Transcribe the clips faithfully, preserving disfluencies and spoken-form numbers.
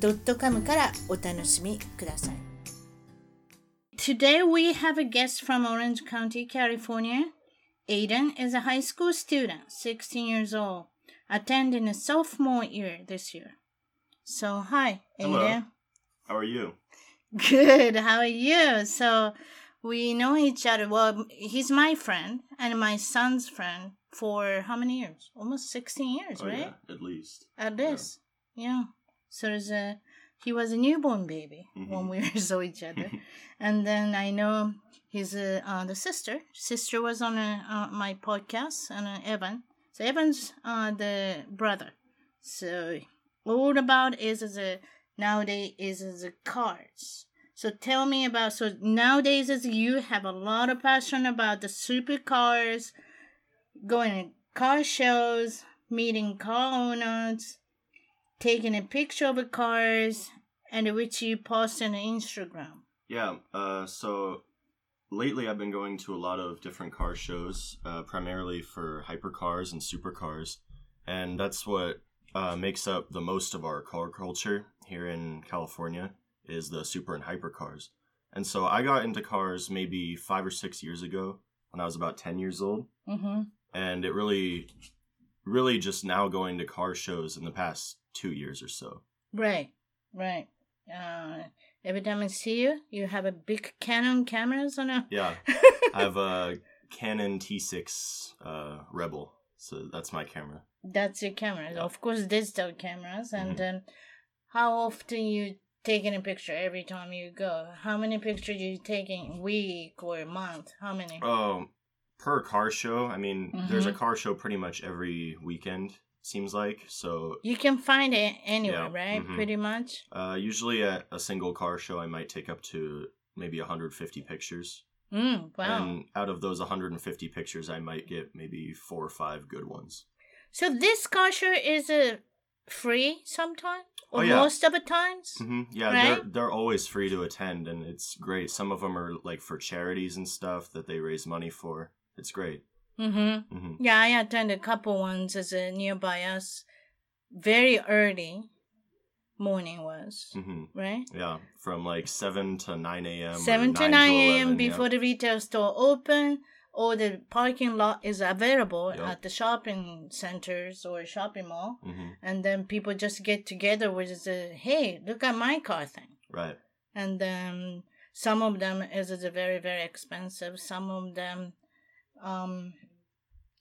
.com からお楽しみください。 Today we have a guest from Orange County, California. Aiden is a high school student, sixteen years old, attending a sophomore year this year. So, hi, Aiden. Hello. How are you? Good. How are you? So, we know each other. Well, he's my friend and my son's friend for how many years? Almost sixteen years, oh, right? Yeah, at least. At least. Yeah. yeah. So, there's a, he was a newborn baby mm-hmm. when we saw each other. And then I know his uh, uh, the sister. Sister was on a, uh, my podcast, and uh, Evan. So, Evan's uh, the brother. So... all about is the nowadays is the cars. So tell me about so nowadays is you have a lot of passion about the supercars, going to car shows, meeting car owners, taking a picture of the cars, and which you post on Instagram. Yeah. Uh. So lately, I've been going to a lot of different car shows, uh, primarily for hypercars and supercars, and that's what. Uh, makes up the most of our car culture here in California is the super and hyper cars. And so I got into cars maybe five or six years ago when I was about ten years old. Mm-hmm. And it really, really just now going to car shows in the past two years or so. Right, right. Uh, every time I see you, you have a big Canon cameras or no? Yeah, I have a Canon T six uh, Rebel. So that's my camera. That's your camera. Yeah. Of course, digital cameras. And mm-hmm. then how often you taking a picture every time you go? How many pictures are you taking? Week or month? How many? Oh, per car show. I mean, mm-hmm. there's a car show pretty much every weekend, seems like. So you can find it anywhere, yeah. right? Mm-hmm. Pretty much. Uh, usually at a single car show, I might take up to maybe one hundred fifty pictures. Mm, wow. And out of those one hundred fifty pictures, I might get maybe four or five good ones. So this car show is uh, free sometimes? Or oh, yeah. most of the times? Mm-hmm. Yeah, right? they're, they're always free to attend, and it's great. Some of them are like for charities and stuff that they raise money for. It's great. Mm-hmm. Mm-hmm. Yeah, I attended a couple ones as a nearby us. Very early morning was, mm-hmm. right? Yeah, from like seven to nine a.m. seven to nine a.m. before yeah. the retail store open. Or the parking lot is available yep. at the shopping centers or shopping mall. Mm-hmm. And then people just get together with the, hey, look at my car thing. Right. And then some of them is, is very, very expensive. Some of them um,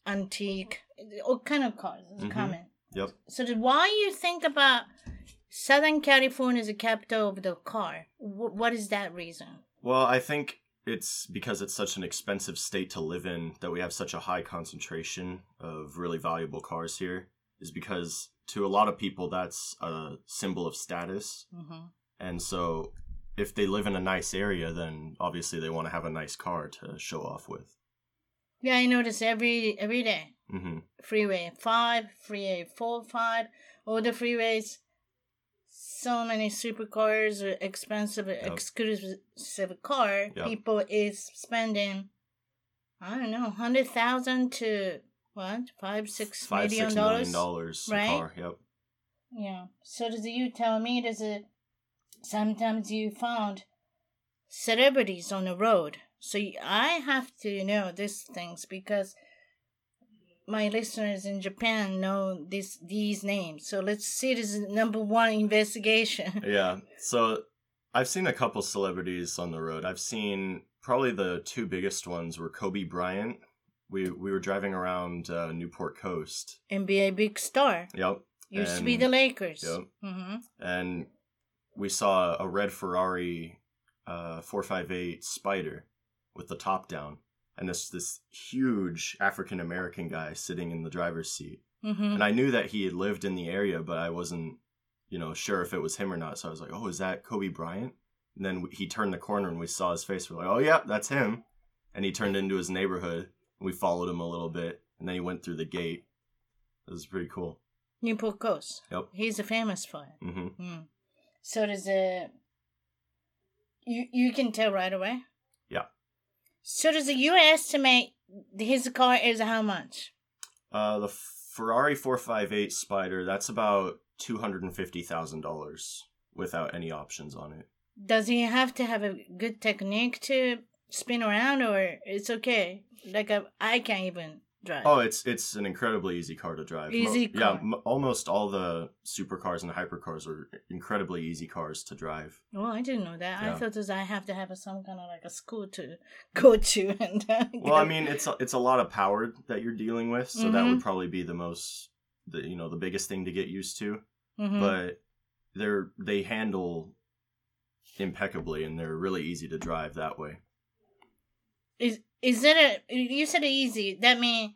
antique. All kind of cars is mm-hmm. common. Yep. So the, why you think about Southern California is the capital of the car? W- what is that reason? Well, I think... it's because it's such an expensive state to live in that we have such a high concentration of really valuable cars here is because to a lot of people, that's a symbol of status. Mm-hmm. And so if they live in a nice area, then obviously they want to have a nice car to show off with. Yeah, I notice every every day. Mm-hmm. Freeway five, Freeway four, five, all the freeways. So many supercars, expensive, yep. exclusive car. Yep. People is spending, I don't know, hundred thousand to what, five, six five, million six dollars, dollars right? Car, yep. Yeah. So does you tell me? Does it? Sometimes you found celebrities on the road. So I have to know these things because my listeners in Japan know this, these names. So let's see this is number one investigation. Yeah. So I've seen a couple celebrities on the road. I've seen probably the two biggest ones were Kobe Bryant. We we were driving around uh, Newport Coast. N B A big star. Yep. Used and, to be the Lakers. Yep. Mm-hmm. And we saw a red Ferrari uh, four fifty-eight Spider with the top down. And this this huge African-American guy sitting in the driver's seat. Mm-hmm. And I knew that he had lived in the area, but I wasn't you know, sure if it was him or not. So I was like, oh, is that Kobe Bryant? And then he turned the corner and we saw his face. We're like, oh, yeah, that's him. And he turned into his neighborhood. We followed him a little bit. And then he went through the gate. It was pretty cool. Newport Coast. Yep. He's famous for it. Mm-hmm. Mm. So does the... You, you can tell right away? Yeah. So does the you estimate his car is how much? Uh, the Ferrari four fifty-eight Spider, that's about two hundred fifty thousand dollars without any options on it. Does he have to have a good technique to spin around, or it's okay? Like, a, I can't even drive. Oh, it's it's an incredibly easy car to drive. Easy Mo- car. Yeah, m- almost all the supercars and hypercars are incredibly easy cars to drive. Oh, I didn't know that. Yeah. I thought that I have to have some kind of like a school to go to. And well, I mean, it's a, it's a lot of power that you're dealing with, so mm-hmm. that would probably be the most, the, you know, the biggest thing to get used to. Mm-hmm. But they're they handle... impeccably, and they're really easy to drive that way. Is is it a, you said easy, that means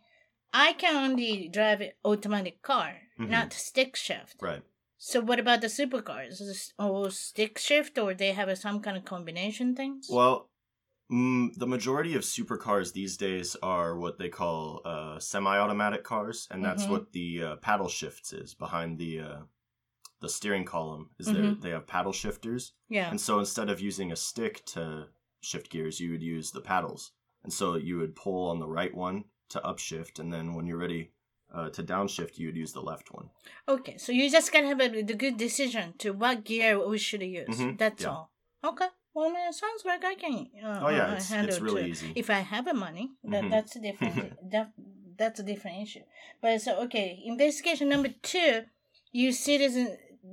I can only drive an automatic car, mm-hmm. not stick shift. Right. So what about the supercars? Is it all stick shift, or they have a, some kind of combination things? Well, mm, the majority of supercars these days are what they call uh, semi-automatic cars, and that's mm-hmm. what the uh, paddle shifts is behind the... Uh, The steering column is mm-hmm. there. They have paddle shifters. Yeah. And so instead of using a stick to shift gears, you would use the paddles. And so you would pull on the right one to upshift. And then when you're ready uh, to downshift, you would use the left one. Okay. So you just got to have a the good decision to what gear we should use. Mm-hmm. That's yeah. all. Okay. Well, man, it sounds like I can uh, Oh, yeah. It's, it's really too. easy. If I have the money, that, mm-hmm. that's, a different, that, that's a different issue. But so, okay. Investigation number two, you citizen...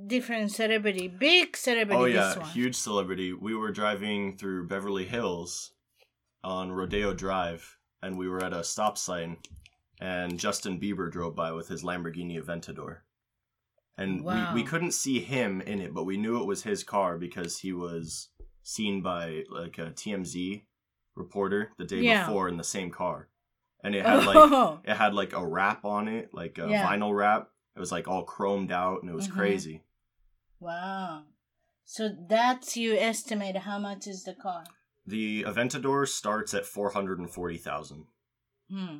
different celebrity, big celebrity. Oh yeah, this one. Huge celebrity. We were driving through Beverly Hills on Rodeo Drive, and we were at a stop sign, and Justin Bieber drove by with his Lamborghini Aventador, and wow. we, we couldn't see him in it, but we knew it was his car because he was seen by like a T M Z reporter the day yeah. before in the same car, and it had oh. like it had like a wrap on it, like a yeah. vinyl wrap. It was like all chromed out, and it was mm-hmm. crazy. Wow. So that's you estimate how much is the car? The Aventador starts at four hundred forty thousand dollars. Hmm.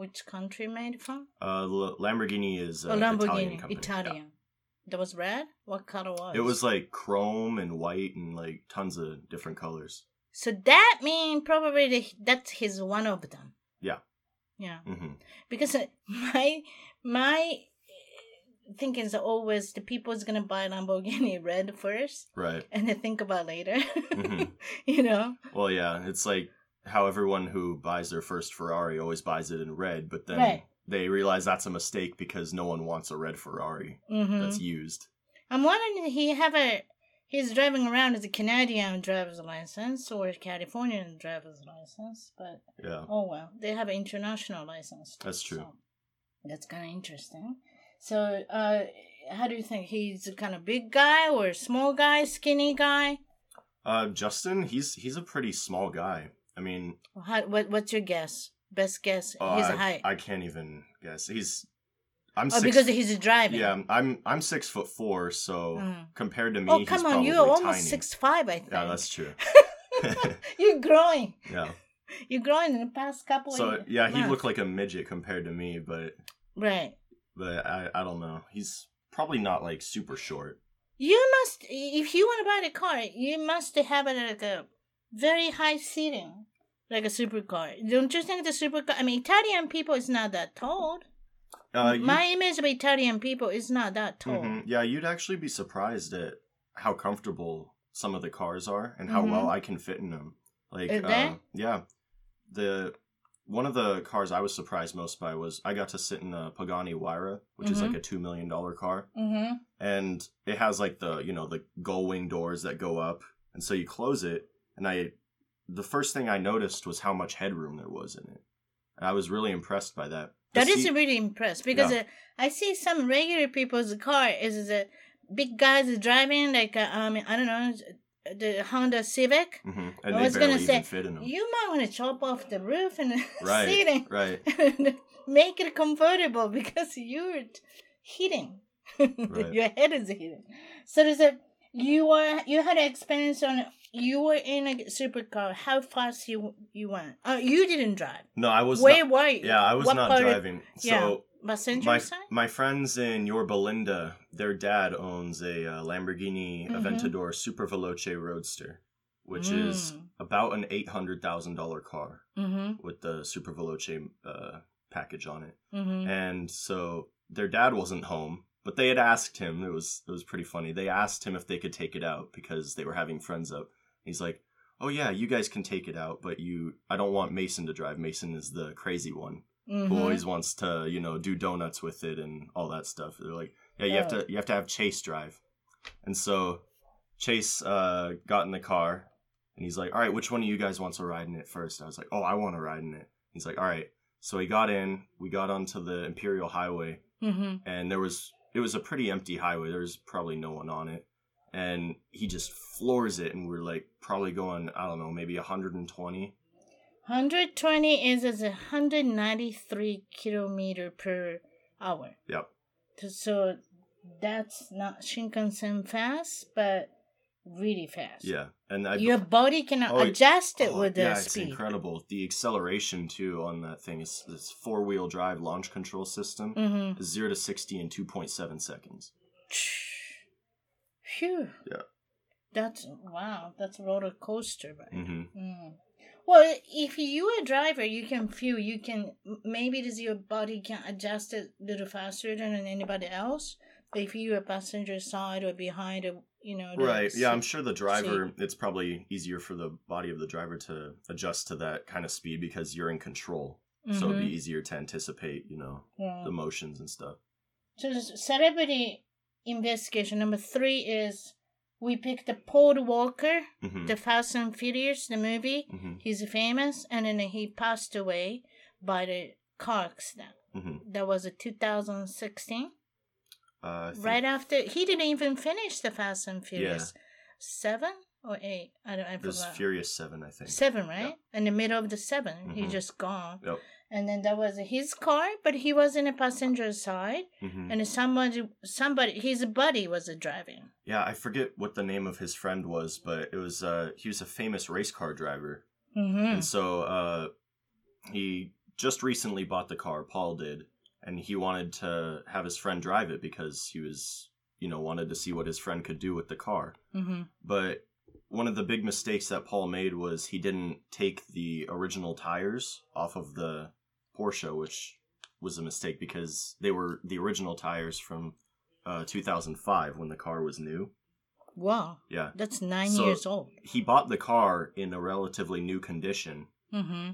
Which country made it from? Uh, L- Lamborghini is uh, oh, Lamborghini, Italian company. Italian. Yeah. That was red? What color was it? It was like chrome and white and like tons of different colors. So that means probably the, that's his one of them. Yeah. Yeah. Mm-hmm. Because my... my... thinking is always the people's gonna buy Lamborghini red first, right? And then think about later, mm-hmm. you know. Well, yeah, it's like how everyone who buys their first Ferrari always buys it in red, but then right. they realize that's a mistake because no one wants a red Ferrari mm-hmm. that's used. I'm wondering if he have a he's driving around as a Canadian driver's license or a Californian driver's license, but yeah, oh well, they have an international license. Too, that's true. So that's kind of interesting. So, uh, how do you think? He's a kind of big guy or a small guy, skinny guy? Uh, Justin, he's he's a pretty small guy. I mean... How, what What's your guess? Best guess? Uh, his height? I can't even guess. He's... I'm oh, six, because he's driving. Yeah, I'm I'm six foot four, so mm. compared to me, oh, he's probably tiny. Oh, come on, you're almost six five, I think. Yeah, that's true. You're growing. Yeah. You're growing in the past couple so, of years. So, yeah, he wow. looked like a midget compared to me, but... Right. But I, I don't know. He's probably not, like, super short. You must, if you want to buy the car, you must have, like, a very high seating, like a supercar. Don't you think the supercar, I mean, Italian people is not that tall. Uh, My you, image of Italian people is not that tall. Mm-hmm. Yeah, you'd actually be surprised at how comfortable some of the cars are and how mm-hmm. well I can fit in them. Like, uh, yeah, the... One of the cars I was surprised most by was I got to sit in a Pagani Huayra, which mm-hmm. is like a two million dollars car. Mm-hmm. And it has like the, you know, the gull wing doors that go up. And so you close it. And I, the first thing I noticed was how much headroom there was in it. And I was really impressed by that. The that seat, is really impressed because yeah. uh, I see some regular people's car is the big guys driving like, uh, um, I don't know, the Honda Civic. Mm-hmm. And I was going to say, you might want to chop off the roof and right, seating. Right. And make it comfortable because you're heating. Right. Your head is heating. So there's a you were you had an experience on you were in a supercar. How fast you you went? Oh, you didn't drive. No, I was. Where not, were you? Yeah, I was what not driving. Of, so yeah, passenger my, side? My friends in Yorba Linda, their dad owns a uh, Lamborghini mm-hmm. Aventador Super Veloce Roadster, which mm. is about an eight hundred thousand dollar car mm-hmm. with the Super Veloce uh, package on it, mm-hmm. and so their dad wasn't home. But they had asked him, it was it was pretty funny, they asked him if they could take it out because they were having friends up. He's like, oh yeah, you guys can take it out, but you, I don't want Mason to drive. Mason is the crazy one mm-hmm. who always wants to, you know, do donuts with it and all that stuff. They're like, yeah, you oh. have to you have to have Chase drive. And so Chase uh, got in the car and he's like, all right, which one of you guys wants to ride in it first? I was like, oh, I want to ride in it. He's like, all right. So he got in, we got onto the Imperial Highway mm-hmm. and there was... It was a pretty empty highway. There's probably no one on it. And he just floors it. And we're like probably going, I don't know, maybe one hundred twenty. one hundred twenty is, is one hundred ninety-three kilometer per hour. Yep. So that's not Shinkansen fast, but really fast. Yeah. And I, your body cannot oh, adjust it oh, with yeah, the speed. Yeah, it's incredible. The acceleration, too, on that thing is this four-wheel drive launch control system. Mm-hmm. Is zero to sixty in two point seven seconds. Phew. Yeah. That's, wow, that's a roller coaster. Right? Mm-hmm. Mm. Well, if you're a driver, you can feel, you can, maybe it is your body can adjust it a little faster than anybody else. But if you're a passenger side or behind a You know, right. Yeah, I'm sure the driver, see. It's probably easier for the body of the driver to adjust to that kind of speed because you're in control. Mm-hmm. So it'd be easier to anticipate, you know, yeah. the motions and stuff. So celebrity investigation number three is we picked the Paul Walker, mm-hmm. the Fast and Furious, the movie. Mm-hmm. He's famous, and then he passed away by the car accident. Mm-hmm. That was a two thousand sixteen. Uh, think... Right after, he didn't even finish the Fast and Furious yeah. Seven or eight. I don't. I forgot. It was Furious Seven, I think. Seven, right? Yep. In the middle of the seven, mm-hmm. he just gone. Yep. And then that was his car, but he was in a passenger side, mm-hmm. and somebody, somebody, his buddy was driving. Yeah, I forget what the name of his friend was, but it was. Uh, he was a famous race car driver, mm-hmm. and so uh, he just recently bought the car. Paul did. And he wanted to have his friend drive it because he was, you know, wanted to see what his friend could do with the car. Mm-hmm. But one of the big mistakes that Paul made was he didn't take the original tires off of the Porsche, which was a mistake because they were the original tires from uh, two thousand five when the car was new. Wow. Yeah. That's nine so years old. He bought the car in a relatively new condition mm-hmm.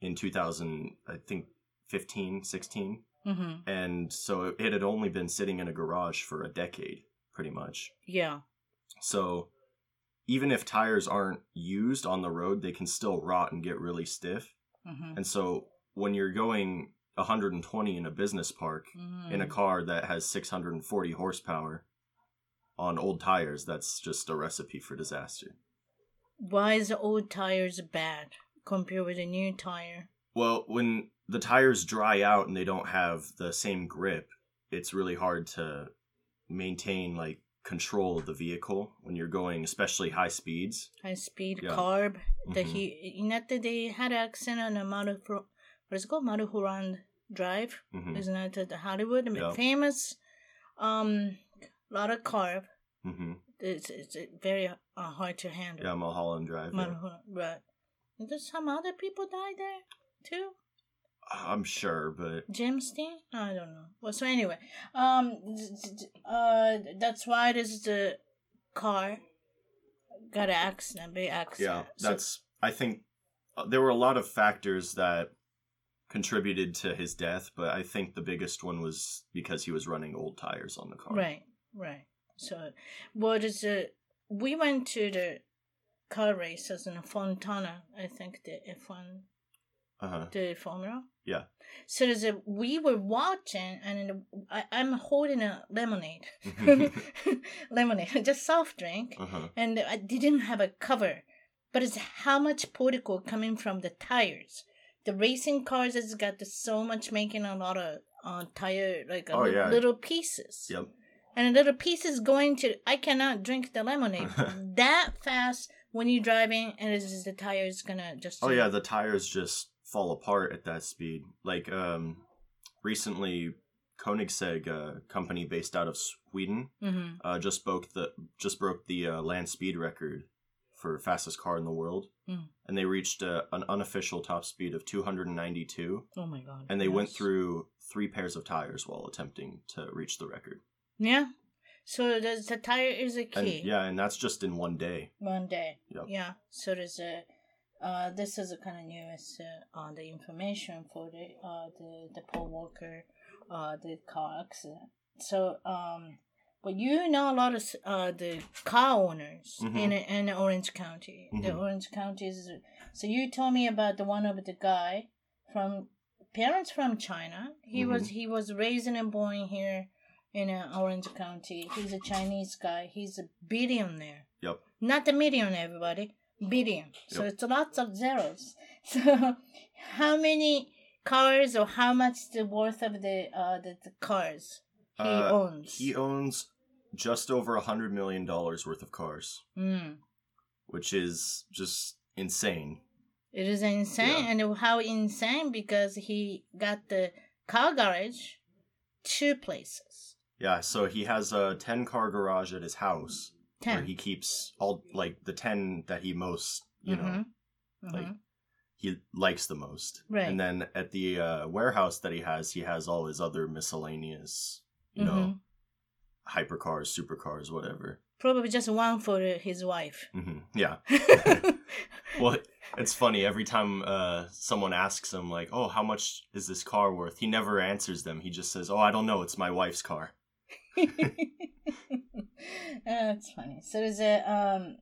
in two thousand, I think, fifteen, sixteen. Mm-hmm. And so it had only been sitting in a garage for a decade, pretty much. Yeah. So even if tires aren't used on the road, they can still rot and get really stiff. Mm-hmm. And so when you're going one hundred twenty in a business park, mm-hmm. in a car that has six hundred forty horsepower on old tires, that's just a recipe for disaster. Why is the old tires bad compared with a new tire? Well, when the tires dry out and they don't have the same grip, it's really hard to maintain like control of the vehicle when you're going, especially high speeds. High speed, yeah. carb. Mm-hmm. The he, not that they had an accident on a Mulholland, what is it called? Mulholland Drive. Mm-hmm. Isn't that the Hollywood? Yeah. Famous. Um, lot of carb. Mm-hmm. It's it's very uh, hard to handle. Yeah, Mulholland Drive. Mulholland, yeah. Right. And there's some other people died there too. I'm sure, but... James Dean? I don't know. Well, so anyway, um, uh, that's why this the car got an accident, big accident. Yeah, that's... So, I think there were a lot of factors that contributed to his death, but I think the biggest one was because he was running old tires on the car. Right, right. So, what is the... We went to the car races in Fontana, I think, the F one... Uh-huh. The formula. Yeah. So there's a, we were watching, and I, I'm holding a lemonade, lemonade, just soft drink, uh-huh. and I didn't have a cover. But it's how much particle coming from the tires. The racing cars has got the, so much making a lot of uh, tire like a oh, li- yeah. little pieces. Yep. and a little piece is going to, I cannot drink the lemonade that fast when you're driving, and it's just the tire's gonna just... Oh yeah, the tires just fall apart at that speed. Like, um, recently, Koenigsegg, uh, company based out of Sweden, mm-hmm. uh, just broke the, just broke the uh, land speed record for fastest car in the world. Mm. And they reached uh, an unofficial top speed of two hundred ninety-two. Oh my god. And they yes. went through three pairs of tires while attempting to reach the record. Yeah. So the, the tire is a key. And, yeah, and that's just in one day. One day. Yep. Yeah. So there's a, uh, this is the kind of newest uh, on the information for the, uh, the, the Paul Walker, uh, the car accident. So, um, but you know a lot of uh, the car owners mm-hmm. in in Orange County. Mm-hmm. The Orange County is... So you told me about the one of the guy from... Parents from China. He mm-hmm. was he was raised and born here in uh, Orange County. He's a Chinese guy. He's a billionaire. Yep. Not a million, everybody. Billion. Yep. So it's lots of zeros. So how many cars or how much the worth of the uh the, the cars he uh, owns? He owns... just over a hundred million dollars worth of cars, mm. which is just insane. It is insane, yeah. And how insane, because he got the car garage two places. Yeah, so he has a ten car garage at his house, ten. Where he keeps all like the ten that he most, you mm-hmm. know, mm-hmm. like he likes the most. Right, and then at the uh, warehouse that he has, he has all his other miscellaneous, you mm-hmm. know. Hypercars, supercars, whatever. Probably just one for his wife. Mm-hmm. Yeah. Well, it's funny. Every time uh, someone asks him, like, oh, how much is this car worth? He never answers them. He just says, oh, I don't know. It's my wife's car. That's funny. So there's a, um,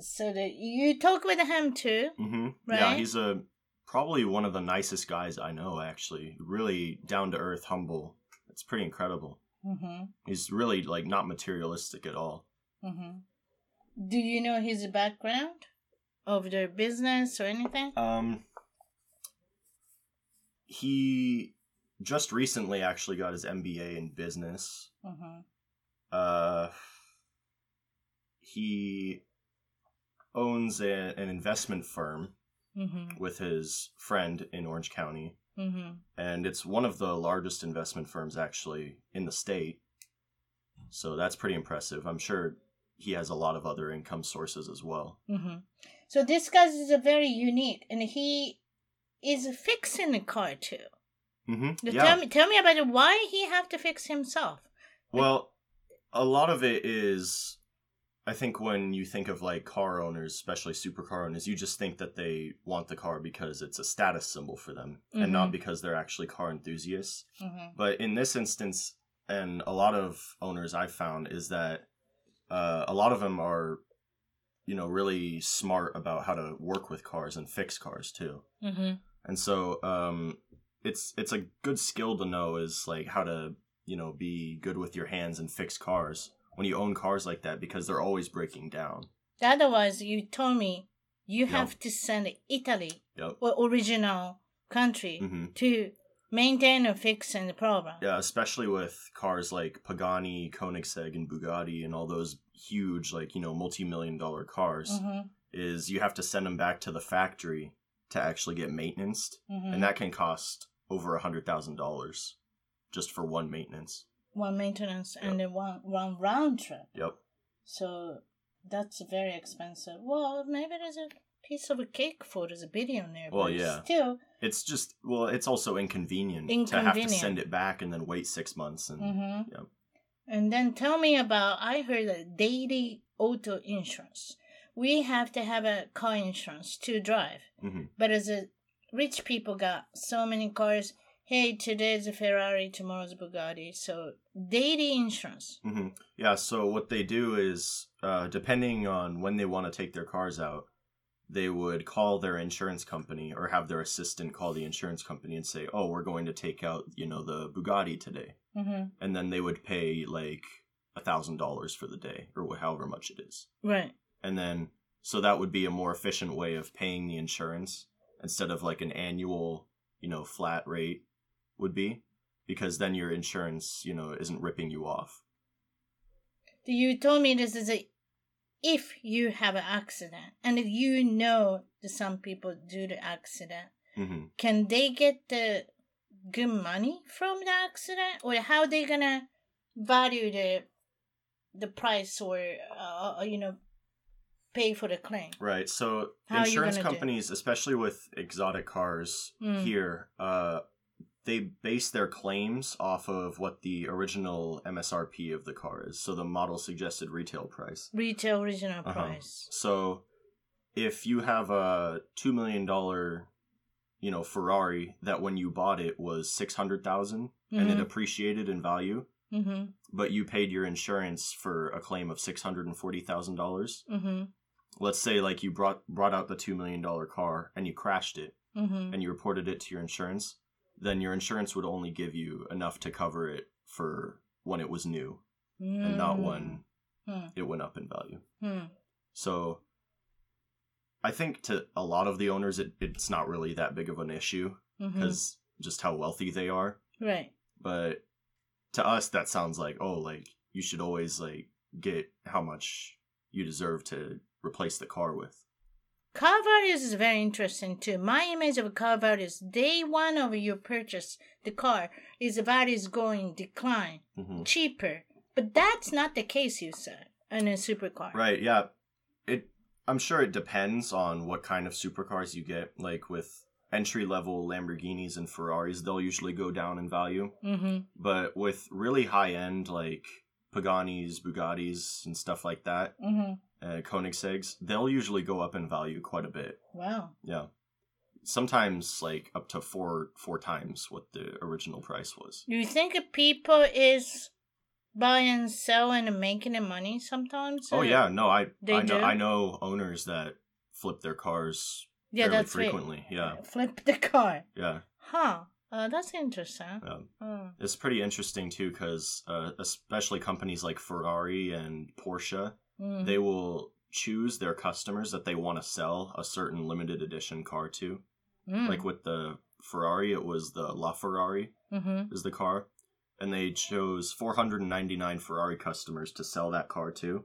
so the, you talk with him too, mm-hmm. right? Yeah, he's a, probably one of the nicest guys I know, actually. Really down-to-earth, humble. It's pretty incredible. Mm-hmm. He's really like not materialistic at all. Mm-hmm. Do you know his background of their business or anything? Um, he just recently actually got his M B A in business. Mm-hmm. Uh, he owns a, an investment firm mm-hmm. with his friend in Orange County. Mm-hmm. And it's one of the largest investment firms actually in the state. So that's pretty impressive. I'm sure he has a lot of other income sources as well. Mm-hmm. So this guy is a very unique, and he is fixing the car too. Mm-hmm. Yeah. Tell me, tell me about it. Why he have to fix himself? Well, a lot of it is, I think when you think of like car owners, especially supercar owners, you just think that they want the car because it's a status symbol for them mm-hmm. and not because they're actually car enthusiasts. Mm-hmm. But in this instance, and a lot of owners I've found is that uh, a lot of them are, you know, really smart about how to work with cars and fix cars too. Mm-hmm. And so um, it's it's a good skill to know is like how to, you know, be good with your hands and fix cars. When you own cars like that, because they're always breaking down. Otherwise, you told me you have yep. to send Italy yep. or original country mm-hmm. to maintain or fix the problem. Yeah, especially with cars like Pagani, Koenigsegg, and Bugatti, and all those huge, like, you know, multi-million dollar cars, mm-hmm. is you have to send them back to the factory to actually get maintenance, mm-hmm. and that can cost over one hundred thousand dollars just for one maintenance. One maintenance yep. and then one, one round trip. Yep. So that's very expensive. Well, maybe there's a piece of a cake for there's a billionaire. Well, but yeah. Still, it's just well, it's also inconvenient, inconvenient to have to send it back and then wait six months and. Mm-hmm. Yep. And then tell me about I heard that daily auto insurance. We have to have a car insurance to drive, mm-hmm. but as a rich people got so many cars. Hey, today's a Ferrari, tomorrow's a Bugatti. So daily insurance. Mm-hmm. Yeah, so what they do is, uh, depending on when they want to take their cars out, they would call their insurance company or have their assistant call the insurance company and say, oh, we're going to take out, you know, the Bugatti today. Mm-hmm. And then they would pay like one thousand dollars for the day or however much it is. Right. And then, so that would be a more efficient way of paying the insurance instead of like an annual, you know, flat rate. Would be because then your insurance, you know, isn't ripping you off. You told me this is a, if you have an accident, and if you know that some people do the accident, mm-hmm. can they get the good money from the accident? Or how they going to value the the price or, uh, you know, pay for the claim? Right. So how insurance companies, do? especially with exotic cars mm. here, uh, they base their claims off of what the original M S R P of the car is. So the model suggested retail price. Retail original uh-huh. price. So if you have a two million dollars, you know, Ferrari that when you bought it was six hundred thousand dollars mm-hmm. and it appreciated in value, mm-hmm. but you paid your insurance for a claim of six hundred forty thousand dollars. Mm-hmm. Let's say like you brought, brought out the two million dollars car and you crashed it mm-hmm. and you reported it to your insurance. Then your insurance would only give you enough to cover it for when it was new mm. and not when mm. it went up in value. Mm. So I think to a lot of the owners, it, it's not really that big of an issue because mm-hmm. just how wealthy they are. Right. But to us, that sounds like, oh, like you should always like get how much you deserve to replace the car with. Car values is very interesting too. My image of car values, day one of your purchase, the car, is the values going decline, mm-hmm. cheaper. But that's not the case, you said, in a supercar. Right, yeah. It. I'm sure it depends on what kind of supercars you get. Like with entry-level Lamborghinis and Ferraris, they'll usually go down in value. Mm-hmm. But with really high-end, like Paganis, Bugattis, and stuff like that, mm-hmm. Uh, Koenigseggs, they'll usually go up in value quite a bit. Wow. Yeah. Sometimes, like, up to four four times what the original price was. Do you think people is buying, selling, and making the money sometimes? Oh, yeah. No, I they I know, do? I know owners that flip their cars yeah, fairly that's frequently. It. Yeah. Flip the car. Yeah. Huh. Uh, that's interesting. Yeah. Oh. It's pretty interesting, too, because uh, especially companies like Ferrari and Porsche, mm-hmm. they will choose their customers that they want to sell a certain limited edition car to. Mm. Like with the Ferrari, it was the LaFerrari mm-hmm. is the car. And they chose four hundred ninety-nine Ferrari customers to sell that car to.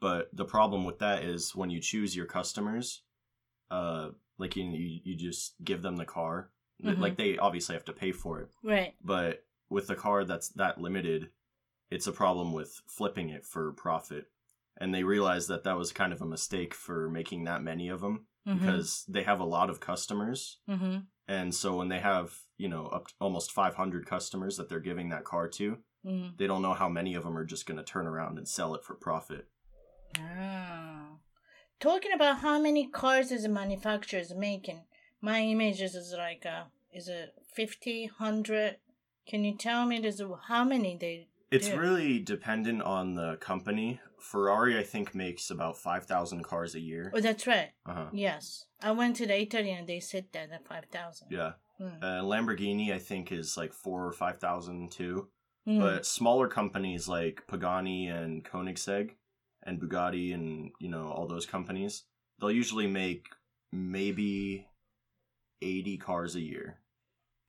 But the problem with that is when you choose your customers, uh, like you, you just give them the car. Mm-hmm. Like they obviously have to pay for it. Right. But with a car that's that limited, it's a problem with flipping it for profit. And they realized that that was kind of a mistake for making that many of them mm-hmm. because they have a lot of customers. Mm-hmm. And so when they have, you know, up to almost five hundred customers that they're giving that car to, mm-hmm. they don't know how many of them are just going to turn around and sell it for profit. Oh. Talking about how many cars is the manufacturer is making, my image is like, a, is it fifty, one hundred? Can you tell me this, how many they It's do? Really dependent on the company. Ferrari, I think, makes about five thousand cars a year. Oh, that's right. Uh-huh. Yes. I went to the Italy and they said that at five thousand. Yeah. Mm. Uh, Lamborghini, I think, is like four or five thousand too. Mm. But smaller companies like Pagani and Koenigsegg and Bugatti and, you know, all those companies, they'll usually make maybe eighty cars a year.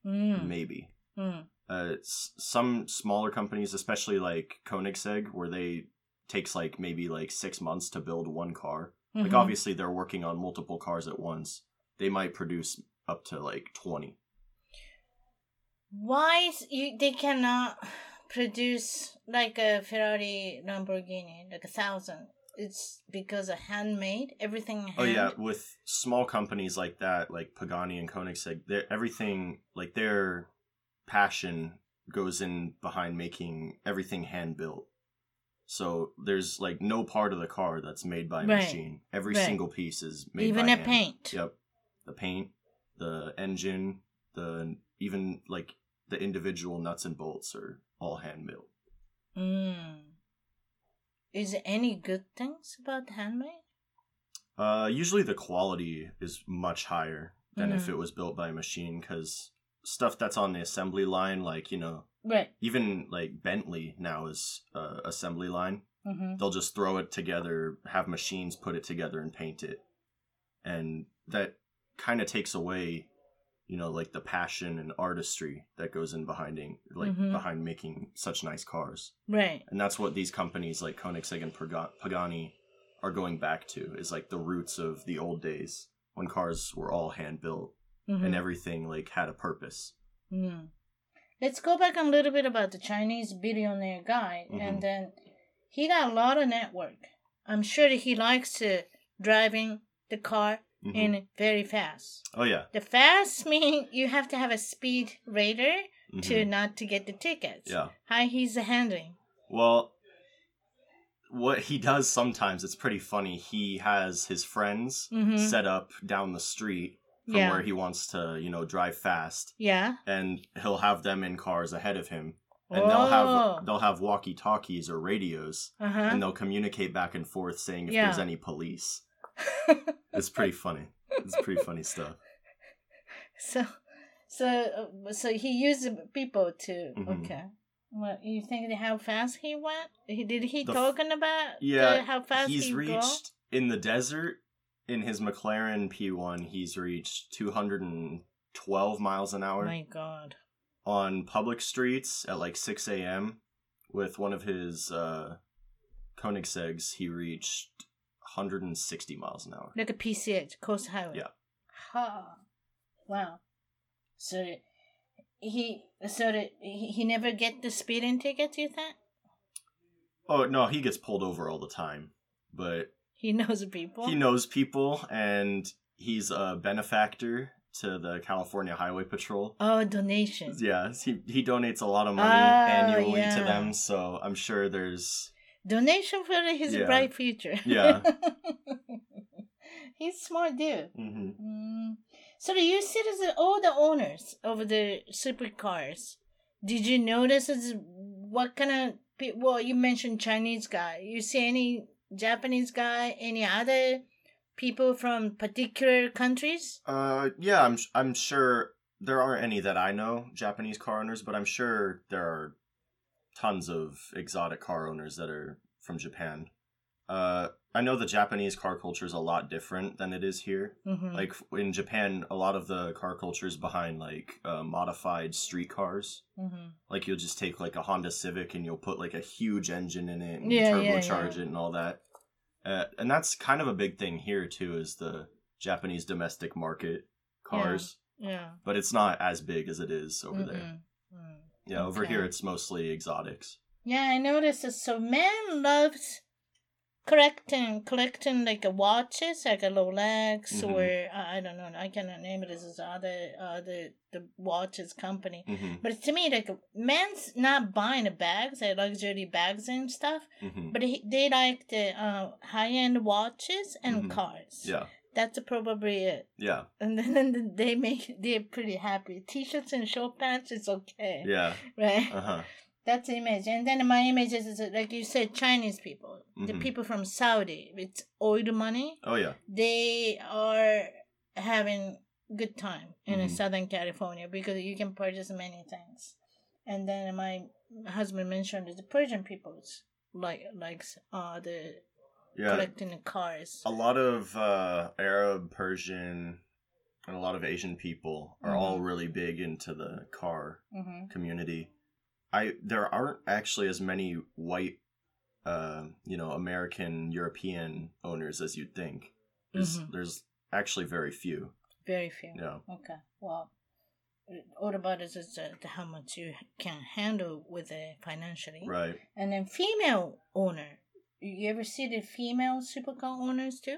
Mm. Maybe. Mm. Uh, some smaller companies, especially like Koenigsegg, where they takes like maybe like six months to build one car. Mm-hmm. Like obviously they're working on multiple cars at once. They might produce up to like twenty. Why is you, they cannot produce like a Ferrari, Lamborghini, like a thousand? It's because of handmade, everything hand. Oh yeah, with small companies like that, like Pagani and Koenigsegg, everything, like their passion goes in behind making everything hand built. So there's like no part of the car that's made by a right. machine. Every right. single piece is made even by hand. Even the paint. Yep. The paint, the engine, the even like the individual nuts and bolts are all hand-built. Mm. Is there any good things about handmade? Uh, usually the quality is much higher than mm. if it was built by a machine because stuff that's on the assembly line, like, you know, right. even like Bentley now is uh, assembly line. Mm-hmm. They'll just throw it together, have machines put it together and paint it. And that kind of takes away you know, like the passion and artistry that goes in behind, like mm-hmm. behind making such nice cars. Right. And that's what these companies like Koenigsegg and Pagani are going back to, is like the roots of the old days when cars were all hand built mm-hmm. and everything like had a purpose. Mm. Let's go back a little bit about the Chinese billionaire guy. Mm-hmm. And then he got a lot of network. I'm sure that he likes uh, driving the car mm-hmm. in very fast. Oh, yeah. The fast mean you have to have a speed radar mm-hmm. to not to get the tickets. Yeah. How he's handling. Well, what he does sometimes, it's pretty funny. He has his friends mm-hmm. set up down the street from yeah. where he wants to, you know, drive fast. Yeah. And he'll have them in cars ahead of him. And oh. they'll have they'll have walkie-talkies or radios, uh-huh. and they'll communicate back and forth saying if yeah. there's any police. It's pretty funny. It's pretty funny stuff. So, so, so he used people to. Mm-hmm. Okay. Well, you think how fast he went? He did he the, talking about yeah the, how fast he's he reached go? In the desert in his McLaren P one. He's reached two hundred twelve miles an hour. My God. On public streets at like six a.m. with one of his uh, Koenigseggs, he reached one hundred sixty miles an hour. Like a P C H, Coast Highway. Yeah. Ha! Wow. So he, so that he, he never get the speeding tickets, you think? Oh no, he gets pulled over all the time, but he knows people. He knows people, and he's a benefactor to the California Highway Patrol. Oh, donations. Yeah, he he donates a lot of money oh, annually yeah. to them, so I'm sure there's... Donation for his yeah. bright future. Yeah. He's smart dude. Mm-hmm. Mm. So you said that all the owners of the supercars, did you notice what kind of... Well, you mentioned Chinese guy. You see any Japanese guy, any other... people from particular countries? Uh, yeah, I'm I'm sure there aren't any that I know, Japanese car owners, but I'm sure there are tons of exotic car owners that are from Japan. Uh, I know the Japanese car culture is a lot different than it is here. Mm-hmm. Like in Japan, a lot of the car culture is behind like uh, modified street cars. Mm-hmm. Like you'll just take like a Honda Civic and you'll put like a huge engine in it and yeah, turbocharge yeah, yeah. it and all that. Uh, and that's kind of a big thing here, too, is the Japanese domestic market cars. Yeah. yeah. But it's not as big as it is over mm-hmm. there. Mm-hmm. Yeah, okay. Over here it's mostly exotics. Yeah, I noticed that. So man loves collecting, collecting like watches, like a Rolex mm-hmm. or, uh, I don't know, I cannot name it as other, uh, the, the watches company. Mm-hmm. But to me, like, men's not buying the bags, like luxury bags and stuff, mm-hmm. but he, they like the uh, high-end watches and mm-hmm. cars. Yeah. That's probably it. Yeah. And then they make, they're pretty happy. T-shirts and short pants, it's okay. Yeah. Right? Uh-huh. That's the image. And then my image is, like you said, Chinese people. Mm-hmm. The people from Saudi. It's oil money. Oh, yeah. They are having good time in mm-hmm. Southern California because you can purchase many things. And then my husband mentioned the Persian people like, like uh, the yeah. collecting the cars. A lot of uh, Arab, Persian, and a lot of Asian people are mm-hmm. all really big into the car mm-hmm. community. I there aren't actually as many white, uh, you know, American, European owners as you'd think. There's, mm-hmm. there's actually very few. Very few. Yeah. Okay. Well, all about is uh, how much you can handle with it financially. Right. And then female owner. You ever see the female supercar owners too?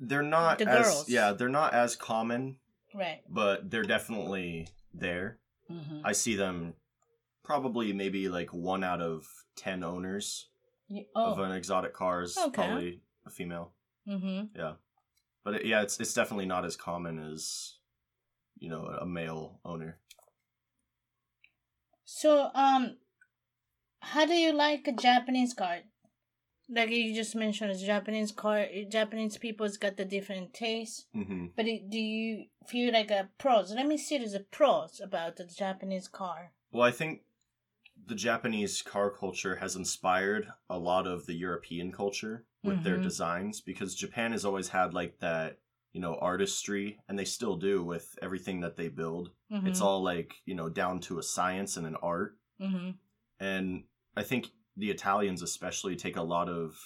They're not the as girls. Yeah. They're not as common. Right. But they're definitely there. Mm-hmm. I see them. Probably maybe like one out of ten owners oh. of an exotic car is okay. probably a female. Mm-hmm. Yeah. But it, yeah, it's it's definitely not as common as, you know, a male owner. So, um, how do you like a Japanese car? Like you just mentioned, a Japanese car, Japanese people's got the different tastes. Mm-hmm. But it, do you feel like a pros? Let me see there's a pros about the Japanese car. Well, I think the Japanese car culture has inspired a lot of the European culture with mm-hmm. their designs because Japan has always had like that, you know, artistry, and they still do with everything that they build. Mm-hmm. It's all like, you know, down to a science and an art. Mm-hmm. And I think the Italians especially take a lot of,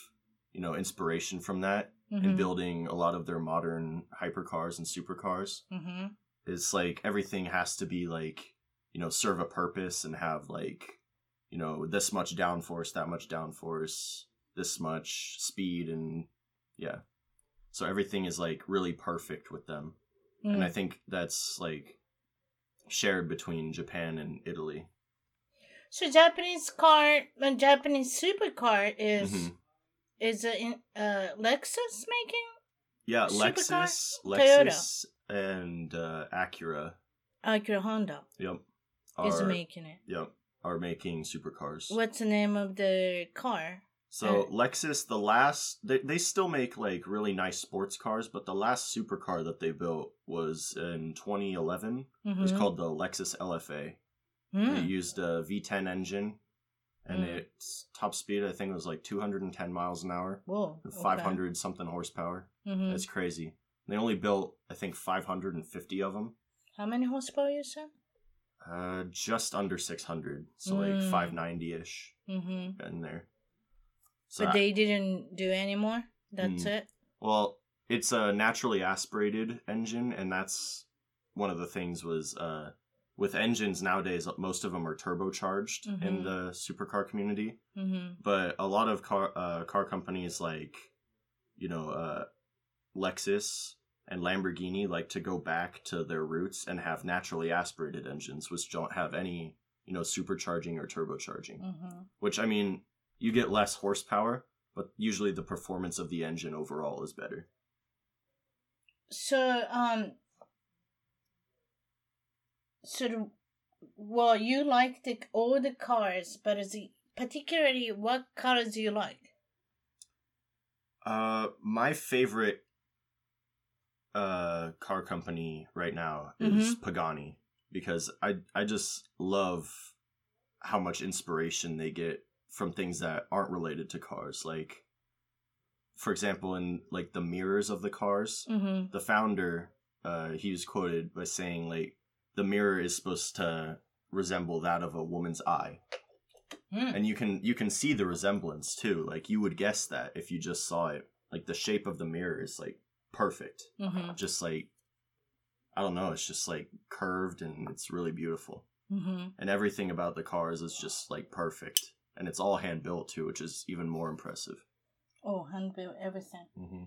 you know, inspiration from that mm-hmm. in building a lot of their modern hypercars and supercars. Mm-hmm. It's like everything has to be like, you know, serve a purpose and have like, you know, this much downforce, that much downforce, this much speed, and yeah. So everything is like really perfect with them. Mm. And I think that's like shared between Japan and Italy. So Japanese car, a Japanese supercar is mm-hmm. is a uh, Lexus making? Yeah, supercar? Lexus, Lexus, Toyota. and uh, Acura. Acura Honda. Yep. Are, is making it. Yep, are making supercars. What's the name of the car? So uh, Lexus, the last they they still make like really nice sports cars, but the last supercar that they built was in twenty eleven. Mm-hmm. It was called the Lexus L F A. Mm. It used a V ten engine, and mm. its top speed, I think, was like two hundred ten miles an hour. Whoa. Okay. five hundred something horsepower. Mm-hmm. That's crazy. And they only built, I think, five hundred fifty of them. How many horsepower you said? Uh, just under six hundred, so mm. like five ninety-ish mm-hmm. in there. So but I, they didn't do any more? That's mm, it? Well, it's a naturally aspirated engine, and that's one of the things was... Uh, with engines nowadays, most of them are turbocharged mm-hmm. in the supercar community. Mm-hmm. But a lot of car uh, car companies like, you know, uh, Lexus and Lamborghini like to go back to their roots and have naturally aspirated engines, which don't have any, you know, supercharging or turbocharging. Mm-hmm. Which, I mean, you get less horsepower, but usually the performance of the engine overall is better. So, um... So, well, you like the, all the cars, but is it, particularly what cars do you like? Uh, my favorite uh car company right now is mm-hmm. Pagani, because I I just love how much inspiration they get from things that aren't related to cars. Like, for example, in like the mirrors of the cars, mm-hmm. the founder uh he was quoted by saying like, the mirror is supposed to resemble that of a woman's eye. Mm. And you can you can see the resemblance too. Like, you would guess that if you just saw it. Like, the shape of the mirror is like perfect. Mm-hmm. Just like, I don't know, it's just like curved and it's really beautiful. Mm-hmm. And everything about the cars is just like perfect. And it's all hand built too, which is even more impressive. Oh, hand built everything. Mm-hmm.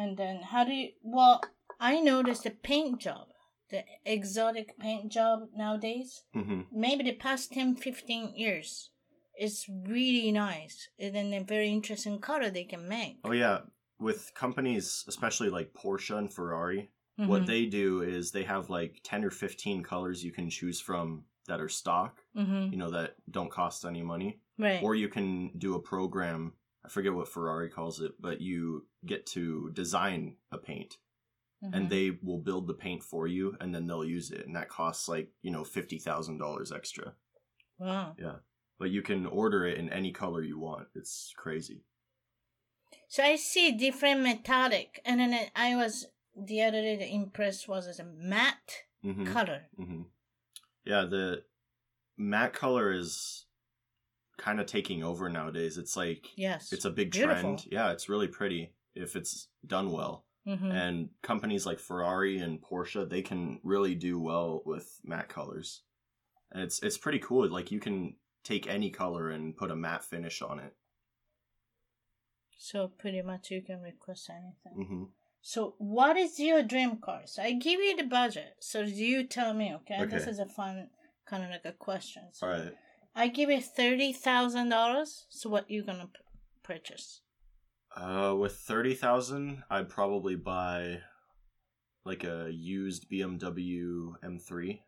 And then how do you, well, I noticed the paint job. The exotic paint job nowadays, mm-hmm. maybe the past ten, fifteen years, it's really nice. And then a very interesting color they can make. Oh, yeah. With companies, especially like Porsche and Ferrari, mm-hmm. what they do is they have like ten or fifteen colors you can choose from that are stock, mm-hmm. you know, that don't cost any money. Right. Or you can do a program, I forget what Ferrari calls it, but you get to design a paint. Mm-hmm. And they will build the paint for you, and then they'll use it. And that costs, like, you know, fifty thousand dollars extra. Wow. Yeah. But you can order it in any color you want. It's crazy. So I see different metallic. And then I was, the other day, the impressed was as a matte mm-hmm. color. Mm-hmm. Yeah, the matte color is kind of taking over nowadays. It's like, yes. It's a big Beautiful. Trend. Yeah, it's really pretty if it's done well. Mm-hmm. And companies like Ferrari and Porsche, they can really do well with matte colors. And it's it's pretty cool. Like, you can take any color and put a matte finish on it. So pretty much you can request anything. Mm-hmm. So what is your dream car? So I give you the budget. So you tell me, okay? okay. This is a fun kind of like a question. So all right. I give you thirty thousand dollars. So what you going to p- purchase? Uh, with thirty thousand dollars, I'd probably buy, like, a used B M W M three.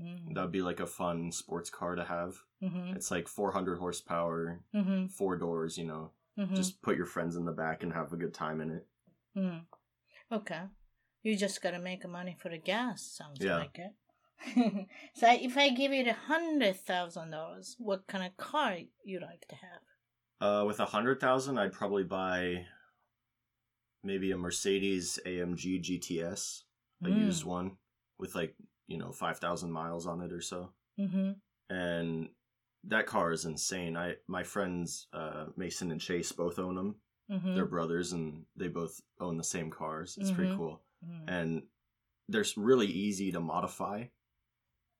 Mm-hmm. That'd be, like, a fun sports car to have. Mm-hmm. It's, like, four hundred horsepower, mm-hmm. four doors, you know. Mm-hmm. Just put your friends in the back and have a good time in it. Mm. Okay. You just gotta make money for the gas, sounds yeah. like it. So if I give you one hundred thousand dollars, what kind of car you like to have? Uh, with a hundred thousand, I'd probably buy maybe a Mercedes A M G G T S, a mm. used one with like, you know, five thousand miles on it or so. Mm-hmm. And that car is insane. I my friends uh, Mason and Chase both own them. Mm-hmm. They're brothers and they both own the same cars. It's mm-hmm. pretty cool. Mm-hmm. And they're really easy to modify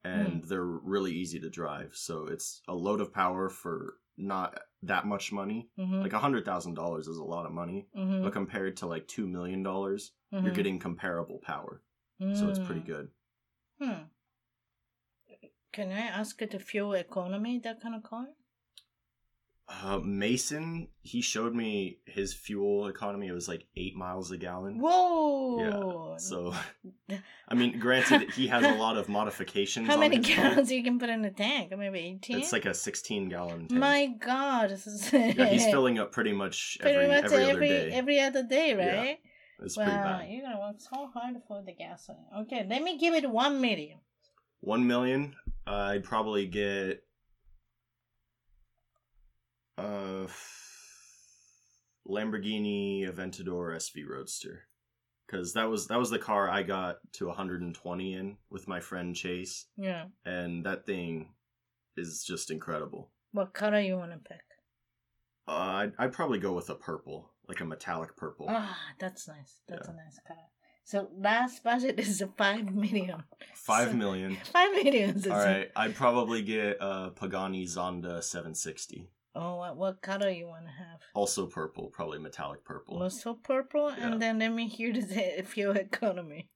and mm. they're really easy to drive. So it's a load of power for not that much money. Mm-hmm. Like one hundred thousand dollars is a lot of money, mm-hmm. but compared to like two million dollars, mm-hmm. you're getting comparable power. Mm. So it's pretty good. Hmm. Can I ask it the fuel economy, that kind of car? Uh, Mason, he showed me his fuel economy. It was like eight miles a gallon. Whoa! Yeah. So, I mean, granted, he has a lot of modifications. How on many gallons car. You can put in a tank? Maybe eighteen. It's like a sixteen-gallon tank. My God! This is yeah, he's filling up pretty much every pretty much every, every other day. Every other day, right? Yeah, it's wow, pretty bad. You're gonna work so hard for the gasoline. Okay, let me give it one million. One million, uh, I'd probably get. Uh, Lamborghini Aventador S V Roadster, because that was that was the car I got to one hundred twenty in with my friend Chase. Yeah, and that thing is just incredible. What color you want to pick? Uh, I'd, I'd probably go with a purple, like a metallic purple. Ah, oh, that's nice. That's yeah. a nice color. So last budget is a five million. Five so, million. Five million. All right, I'd probably get a Pagani Zonda seven sixty. Oh, what, what color you want to have? Also purple, probably metallic purple. Also purple, yeah. And then let me hear the fuel economy.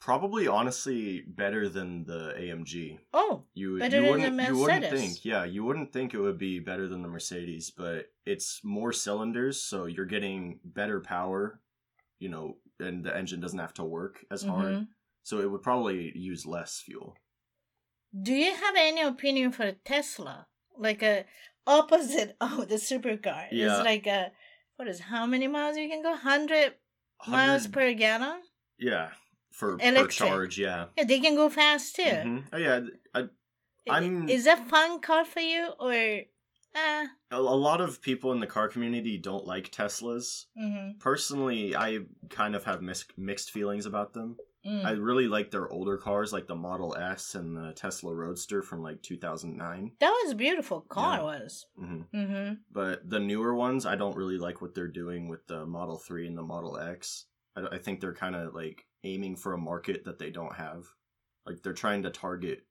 Probably, honestly, better than the A M G. Oh, you, better you than the Mercedes. You wouldn't think, yeah, you wouldn't think it would be better than the Mercedes, but it's more cylinders, so you're getting better power, you know, and the engine doesn't have to work as mm-hmm. hard, so it would probably use less fuel. Do you have any opinion for Tesla? Like a... Opposite of oh, the supercar. Yeah. It's like, a, what is how many miles you can go? one hundred, one hundred miles per gallon? Yeah. For per charge, yeah. Yeah, they can go fast too. Mm-hmm. Oh, yeah. I, I'm, is that fun car for you? Or. Uh... A, a lot of people in the car community don't like Teslas. Mm-hmm. Personally, I kind of have mis- mixed feelings about them. Mm. I really like their older cars, like the Model S and the Tesla Roadster from, like, two thousand nine. That was a beautiful car, yeah. was. Mm-hmm. Mm-hmm. But the newer ones, I don't really like what they're doing with the Model three and the Model X. I, I think they're kind of, like, aiming for a market that they don't have. Like, they're trying to target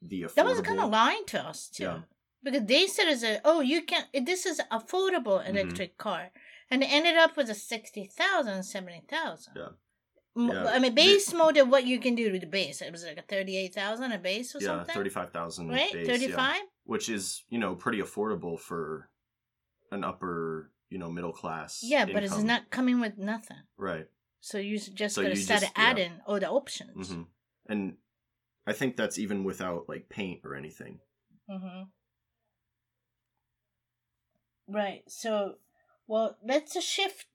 the affordable. That was kind of lying to us, too. Yeah. Because they said, it's a, oh, you can, this is affordable electric mm-hmm. car. And it ended up with a sixty thousand, seventy thousand. Yeah. Yeah. I mean, base the, mode of what you can do with the base. It was like a thirty-eight thousand a base or yeah, something? thirty-five thousand right? base, thirty-five? Yeah, thirty-five thousand? Which is, you know, pretty affordable for an upper, you know, middle class. Yeah, income. But it's not coming with nothing. Right. So you just so got to start just, adding yeah. all the options. Mm-hmm. And I think that's even without, like, paint or anything. Mm-hmm. Right. So, well, let's shift.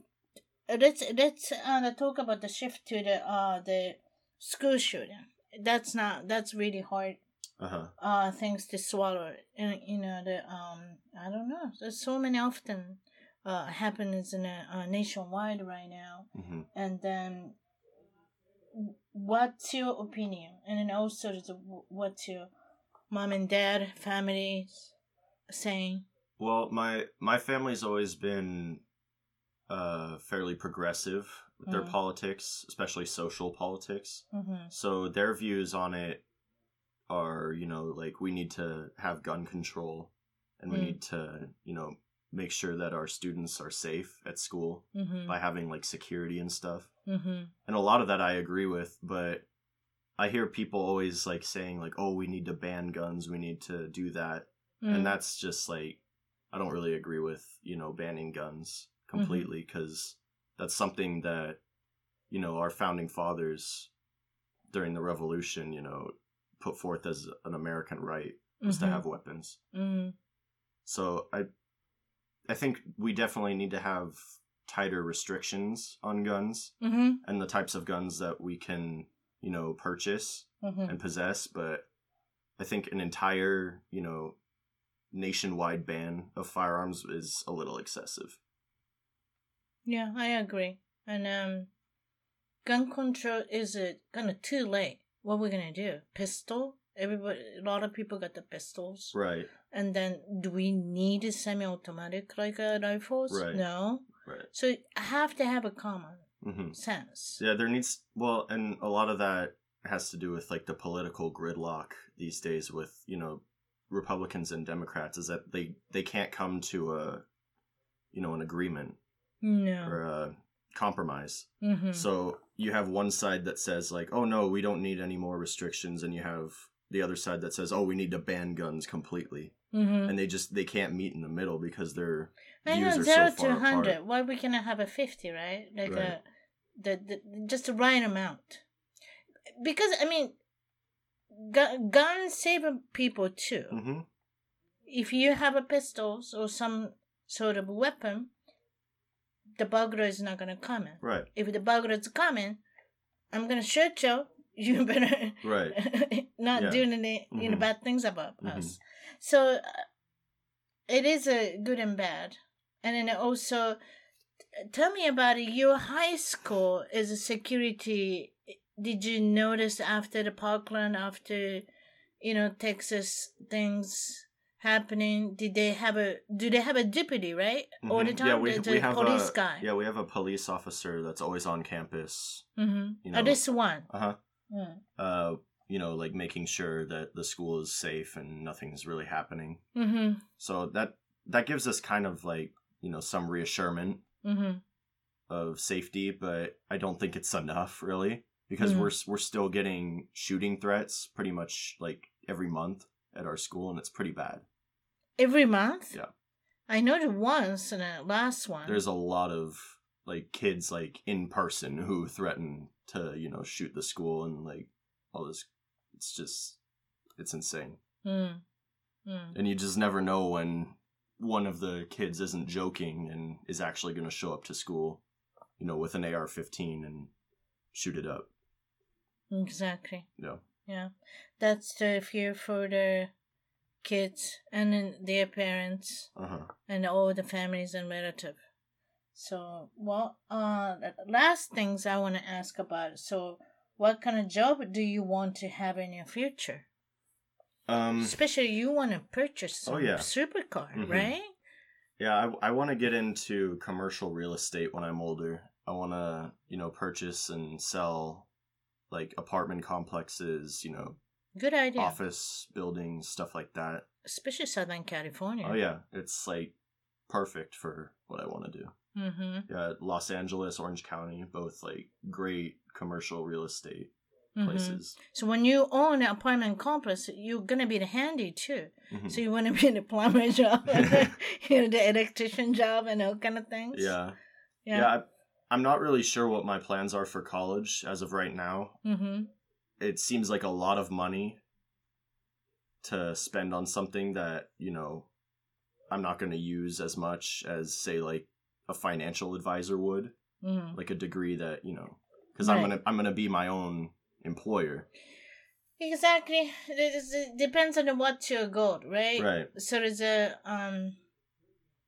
Let's let's uh, talk about the shift to the uh the school shooting. That's not that's really hard. Uh-huh. Uh things to swallow. And you know the um I don't know. There's so many often uh happens in a, uh, nationwide right now. Mm-hmm. And then what's your opinion? And then also what's your mom and dad families saying? Well, my my family's always been. Uh, fairly progressive with their mm-hmm. politics, especially social politics. Mm-hmm. So their views on it are, you know, like we need to have gun control and mm-hmm. we need to, you know, make sure that our students are safe at school mm-hmm. by having like security and stuff. Mm-hmm. And a lot of that I agree with, but I hear people always like saying like, oh, we need to ban guns. We need to do that. Mm-hmm. And that's just like, I don't really agree with, you know, banning guns. Completely, because mm-hmm. that's something that, you know, our founding fathers during the revolution, you know, put forth as an American right was mm-hmm. to have weapons. Mm-hmm. So I, I think we definitely need to have tighter restrictions on guns mm-hmm. and the types of guns that we can, you know, purchase mm-hmm. and possess. But I think an entire, you know, nationwide ban of firearms is a little excessive. Yeah, I agree. And um, gun control is it kind of too late? What are we gonna do? Pistol? Everybody, a lot of people got the pistols, right? And then, do we need semi-automatic like uh, rifles? Right. No. Right. So you have to have a common mm-hmm. sense. Yeah, there needs well, and a lot of that has to do with like the political gridlock these days with you know Republicans and Democrats is that they they can't come to a you know an agreement no. or a compromise. Mm-hmm. So you have one side that says like, oh no, we don't need any more restrictions, and you have the other side that says, oh, we need to ban guns completely. Mm-hmm. And they just, they can't meet in the middle because their I views know, are so far apart. zero to one hundred. Why are we going to have a fifty, right? Like right. A, the, the, just the right amount. Because, I mean, gu- guns save people too. Mm-hmm. If you have a pistol or some sort of weapon, the burglar is not going to come in. Right. If the burglar is coming, I'm going to shoot you. You better right. not yeah. do any mm-hmm. you know, bad things about mm-hmm. us. So uh, it is a good and bad. And then also, t- tell me about it. Your high school is a security. Did you notice after the Parkland, after, you know, Texas things happening? Did they have a? Do they have a deputy right mm-hmm. all the time? Yeah, we, the, the we have police a guy. Yeah, we have a police officer that's always on campus. Mm-hmm. You know, oh, this one. Uh huh. Mm. Uh, you know, like making sure that the school is safe and nothing's really happening. Mm-hmm. So that that gives us kind of like, you know, some reassurance mm-hmm. of safety, but I don't think it's enough really because mm-hmm. we're we're still getting shooting threats pretty much like every month at our school, and it's pretty bad. Every month? Yeah. I noted once in that last one. There's a lot of like kids like in person who threaten to, you know, shoot the school and like all this. It's just, it's insane. Mm. Mm. And you just never know when one of the kids isn't joking and is actually going to show up to school, you know, with an A R fifteen and shoot it up. Exactly. Yeah. Yeah. That's the fear for the kids and then their parents uh-huh. and all the families and relatives. So, well, uh, last things I want to ask about. So, what kind of job do you want to have in your future? Um, Especially, you want to purchase a oh, yeah. supercar, mm-hmm. right? Yeah, I, I want to get into commercial real estate when I'm older. I want to, you know, purchase and sell, like, apartment complexes, you know. Good idea. Office buildings, stuff like that. Especially Southern California. Oh, yeah. It's, like, perfect for what I want to do. Mm-hmm. Yeah, Los Angeles, Orange County, both like great commercial real estate mm-hmm. places. So when you own an apartment complex, you're gonna be the handy too. Mm-hmm. So you want to be in the plumber job, and you know, the electrician job, and all kind of things. Yeah, yeah. yeah I, I'm not really sure what my plans are for college as of right now. Mm-hmm. It seems like a lot of money to spend on something that you know I'm not gonna use as much as say like. A financial advisor would mm-hmm. like a degree that you know because right. I'm gonna I'm gonna be my own employer. Exactly, it depends on what your goal, right? Right. So it's a um,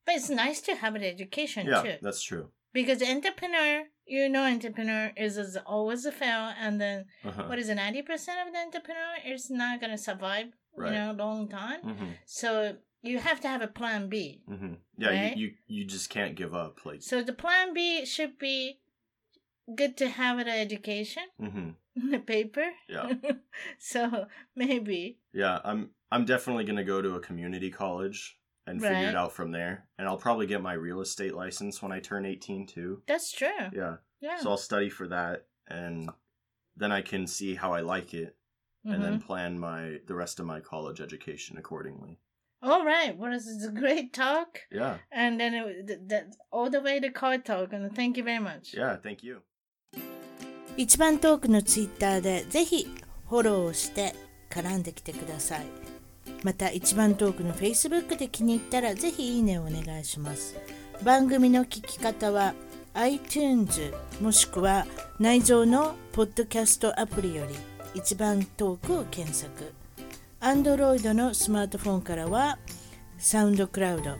but it's nice to have an education yeah, too. Yeah, that's true. Because entrepreneur, you know, entrepreneur is, is always a fail, and then uh-huh. what is it? ninety percent of the entrepreneur is not gonna survive, right. you know, long time. Mm-hmm. So. You have to have a plan B. Mm-hmm. Yeah, right? you, you you just can't give up. Like so, the plan B should be good to have an education, mm-hmm. the paper. Yeah. So maybe. Yeah, I'm I'm definitely gonna go to a community college and right. figure it out from there, and I'll probably get my real estate license when I turn eighteen too. That's true. Yeah. Yeah. So I'll study for that, and then I can see how I like it, mm-hmm. and then plan my the rest of my college education accordingly. All right. Well, this is a great talk. Yeah. And then it, th- th- all the way to car talk. And thank you very much. Yeah, thank you. 一番トークのツイッターでぜひフォローして絡んできてください。また一番トークのフェイスブックで気に入ったらぜひいいねをお願いします。番組の聞き方は iTunes もしくは内蔵のポッドキャストアプリより一番トークを検索。Android のスマートフォンからはサウンドクラウド、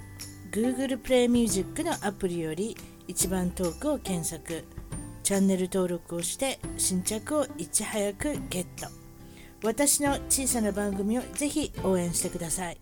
Google プレイミュージックのアプリより一番トークを検索。チャンネル登録をして新着をいち早くゲット。私の小さな番組をぜひ応援してください。